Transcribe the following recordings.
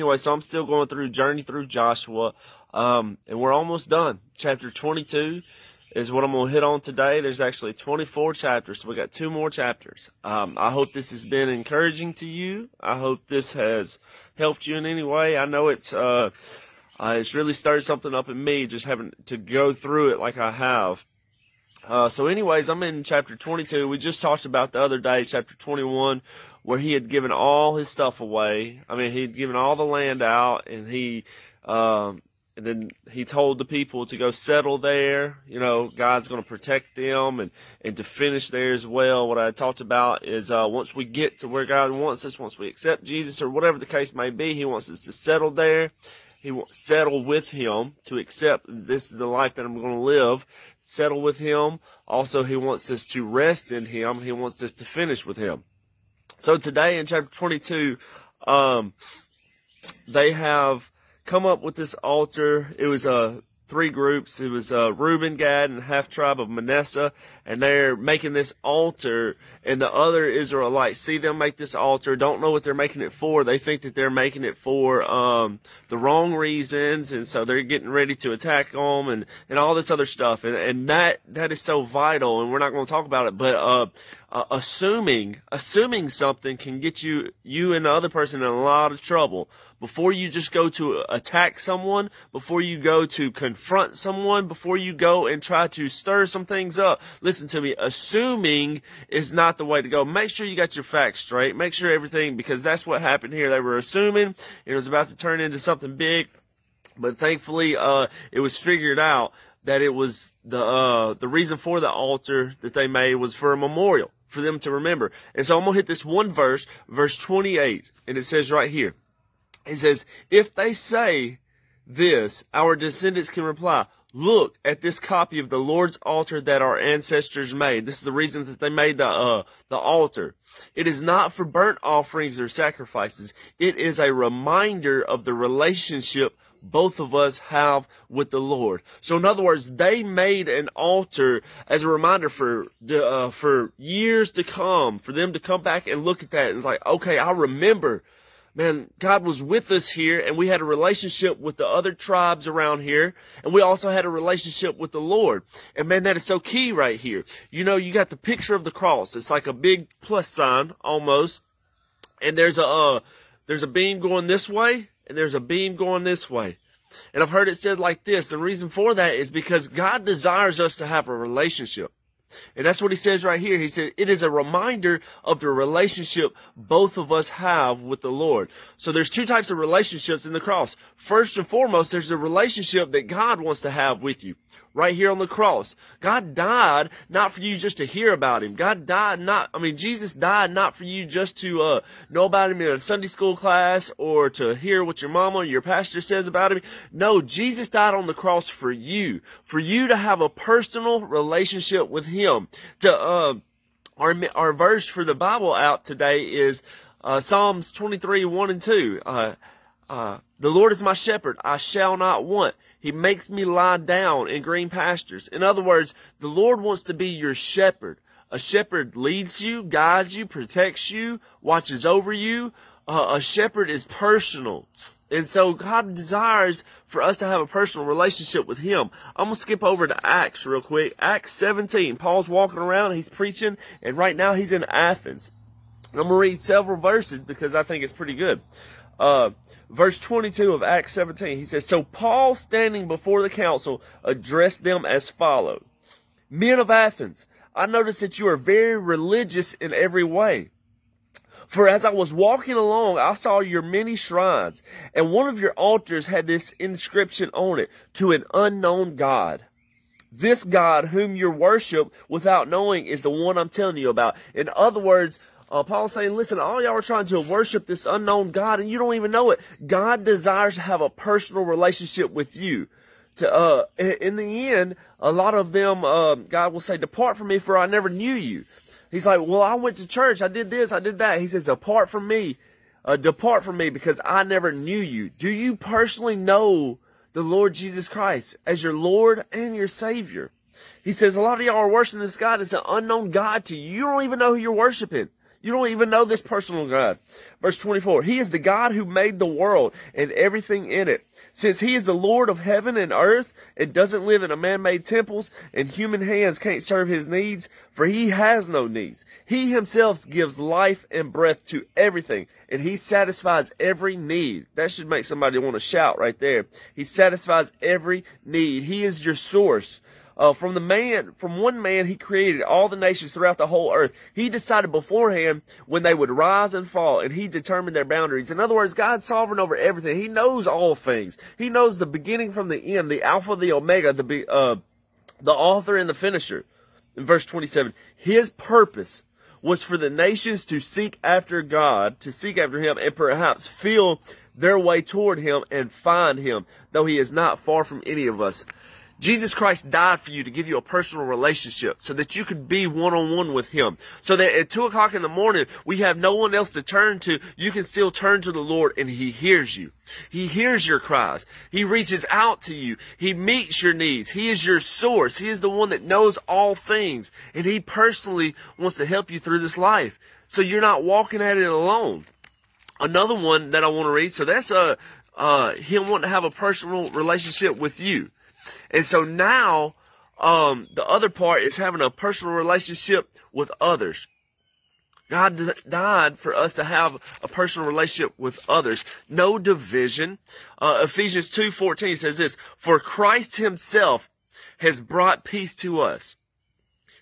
Anyway, so I'm still going through Journey Through Joshua, and we're almost done. Chapter 22 is what I'm going to hit on today. There's actually 24 chapters, so we got two more chapters. I hope this has been encouraging to you. I hope this has helped you in any way. I know it's really stirred something up in me just having to go through it like I have. So anyways, I'm in chapter 22. We just talked about the other day, chapter 21, where he had given all his stuff away. I mean, he'd given all the land out, and then he told the people to go settle there. You know, God's going to protect them, and to finish there as well. What I talked about is once we get to where God wants us, once we accept Jesus or whatever the case may be, he wants us to settle there. He will settle with him to accept this is the life that I'm going to live. Settle with him. Also, he wants us to rest in him. He wants us to finish with him. So today in chapter 22, they have come up with this altar. It was three groups. It was Reuben, Gad, and half tribe of Manasseh, and they're making this altar, and the other Israelites see them make this altar, don't know what they're making it for. They think that they're making it for the wrong reasons, and so they're getting ready to attack them and all this other stuff, and that is so vital, and we're not going to talk about it, but assuming something can get you and the other person in a lot of trouble. Before you just go to attack someone, before you go to confront someone, before you go and try to stir some things up, listen to me, assuming is not the way to go. Make sure you got your facts straight. Make sure everything, because that's what happened here. They were assuming it was about to turn into something big, but thankfully it was figured out that it was the reason for the altar that they made was for a memorial, for them to remember. And so I'm going to hit this one verse, verse 28, and it says right here, it says, if they say this, our descendants can reply, look at this copy of the Lord's altar that our ancestors made. This is the reason that they made the altar. It is not for burnt offerings or sacrifices. It is a reminder of the relationship both of us have with the Lord. So in other words, they made an altar as a reminder for years to come, for them to come back and look at that and like, okay, I remember, man, God was with us here, and we had a relationship with the other tribes around here, and we also had a relationship with the Lord. And man, that is so key right here. You know, you got the picture of the cross. It's like a big plus sign almost, and there's a beam going this way, and there's a beam going this way. And I've heard it said like this. The reason for that is because God desires us to have a relationship. And that's what he says right here. He said, it is a reminder of the relationship both of us have with the Lord. So there's two types of relationships in the cross. First and foremost, there's the relationship that God wants to have with you. Right here on the cross, God died not for you just to hear about him. God died Jesus died not for you just to know about him in a Sunday school class or to hear what your mama or your pastor says about him. No, Jesus died on the cross for you to have a personal relationship with him. Our verse for the Bible out today is Psalms 23, 1 and 2. The Lord is my shepherd, I shall not want. He makes me lie down in green pastures. In other words, the Lord wants to be your shepherd. A shepherd leads you, guides you, protects you, watches over you. A shepherd is personal. And so God desires for us to have a personal relationship with him. I'm going to skip over to Acts real quick. Acts 17. Paul's walking around, he's preaching, and right now he's in Athens. I'm going to read several verses because I think it's pretty good. Verse 22 of Acts 17, he says, so Paul, standing before the council, addressed them as follows. Men of Athens, I notice that you are very religious in every way. For as I was walking along, I saw your many shrines, and one of your altars had this inscription on it, to an unknown God. This God whom you worship without knowing is the one I'm telling you about. In other words, Paul's saying, listen, all y'all are trying to worship this unknown God, and you don't even know it. God desires to have a personal relationship with you. In the end, a lot of them, God will say, depart from me, for I never knew you. He's like, well, I went to church, I did this, I did that. He says, depart from me, because I never knew you. Do you personally know the Lord Jesus Christ as your Lord and your Savior? He says, a lot of y'all are worshiping this God. It's an unknown God to you. You don't even know who you're worshiping. You don't even know this personal God. Verse 24, He is the God who made the world and everything in it. Since He is the Lord of heaven and earth, and doesn't live in a man-made temples, and human hands can't serve His needs, for He has no needs. He Himself gives life and breath to everything, and He satisfies every need. That should make somebody want to shout right there. He satisfies every need. He is your source. From one man, He created all the nations throughout the whole earth. He decided beforehand when they would rise and fall, and He determined their boundaries. In other words, God's sovereign over everything. He knows all things. He knows the beginning from the end, the Alpha, the Omega, the author and the finisher. In verse 27, His purpose was for the nations to seek after God, to seek after Him, and perhaps feel their way toward Him and find Him, though He is not far from any of us. Jesus Christ died for you to give you a personal relationship so that you could be one-on-one with Him. So that at 2 o'clock in the morning, we have no one else to turn to. You can still turn to the Lord and He hears you. He hears your cries. He reaches out to you. He meets your needs. He is your source. He is the one that knows all things. And He personally wants to help you through this life. So you're not walking at it alone. Another one that I want to read. So that's Him wanting to have a personal relationship with you. And so now, the other part is having a personal relationship with others. God died for us to have a personal relationship with others. No division. Ephesians 2:14 says this, For Christ Himself has brought peace to us.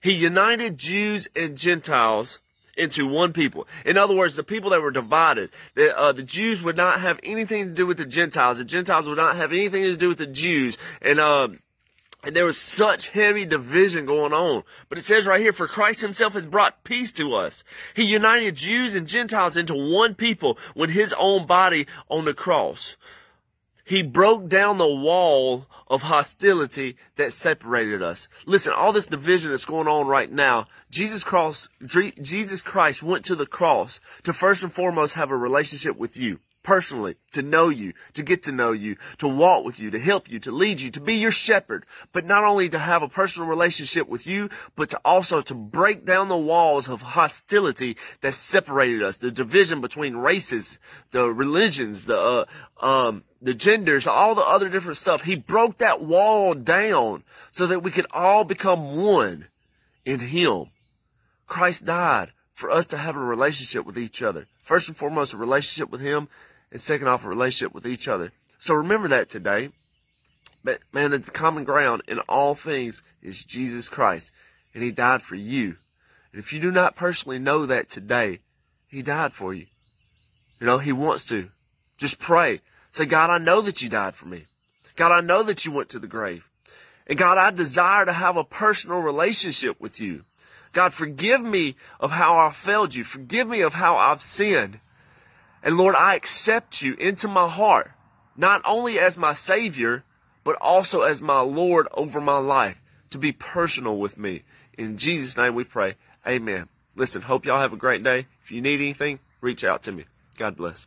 He united Jews and Gentiles into one people. In other words, the people that were divided, the Jews would not have anything to do with the Gentiles. The Gentiles would not have anything to do with the Jews. And there was such heavy division going on. But it says right here, For Christ Himself has brought peace to us. He united Jews and Gentiles into one people with His own body on the cross. He broke down the wall of hostility that separated us. Listen, all this division that's going on right now, Jesus Christ went to the cross to first and foremost have a relationship with you personally, to know you, to get to know you, to walk with you, to help you, to lead you, to be your shepherd, but not only to have a personal relationship with you, but to also to break down the walls of hostility that separated us, the division between races, the religions, the genders, all the other different stuff. He broke that wall down so that we could all become one in Him. Christ died for us to have a relationship with each other. First and foremost, a relationship with Him, and second off, a relationship with each other. So remember that today. But man, the common ground in all things is Jesus Christ, and He died for you. And if you do not personally know that today, He died for you. You know, He wants to. Just pray. Say, God, I know that You died for me. God, I know that You went to the grave. And God, I desire to have a personal relationship with You. God, forgive me of how I failed You. Forgive me of how I've sinned. And Lord, I accept You into my heart, not only as my Savior, but also as my Lord over my life, to be personal with me. In Jesus' name we pray. Amen. Listen, hope y'all have a great day. If you need anything, reach out to me. God bless.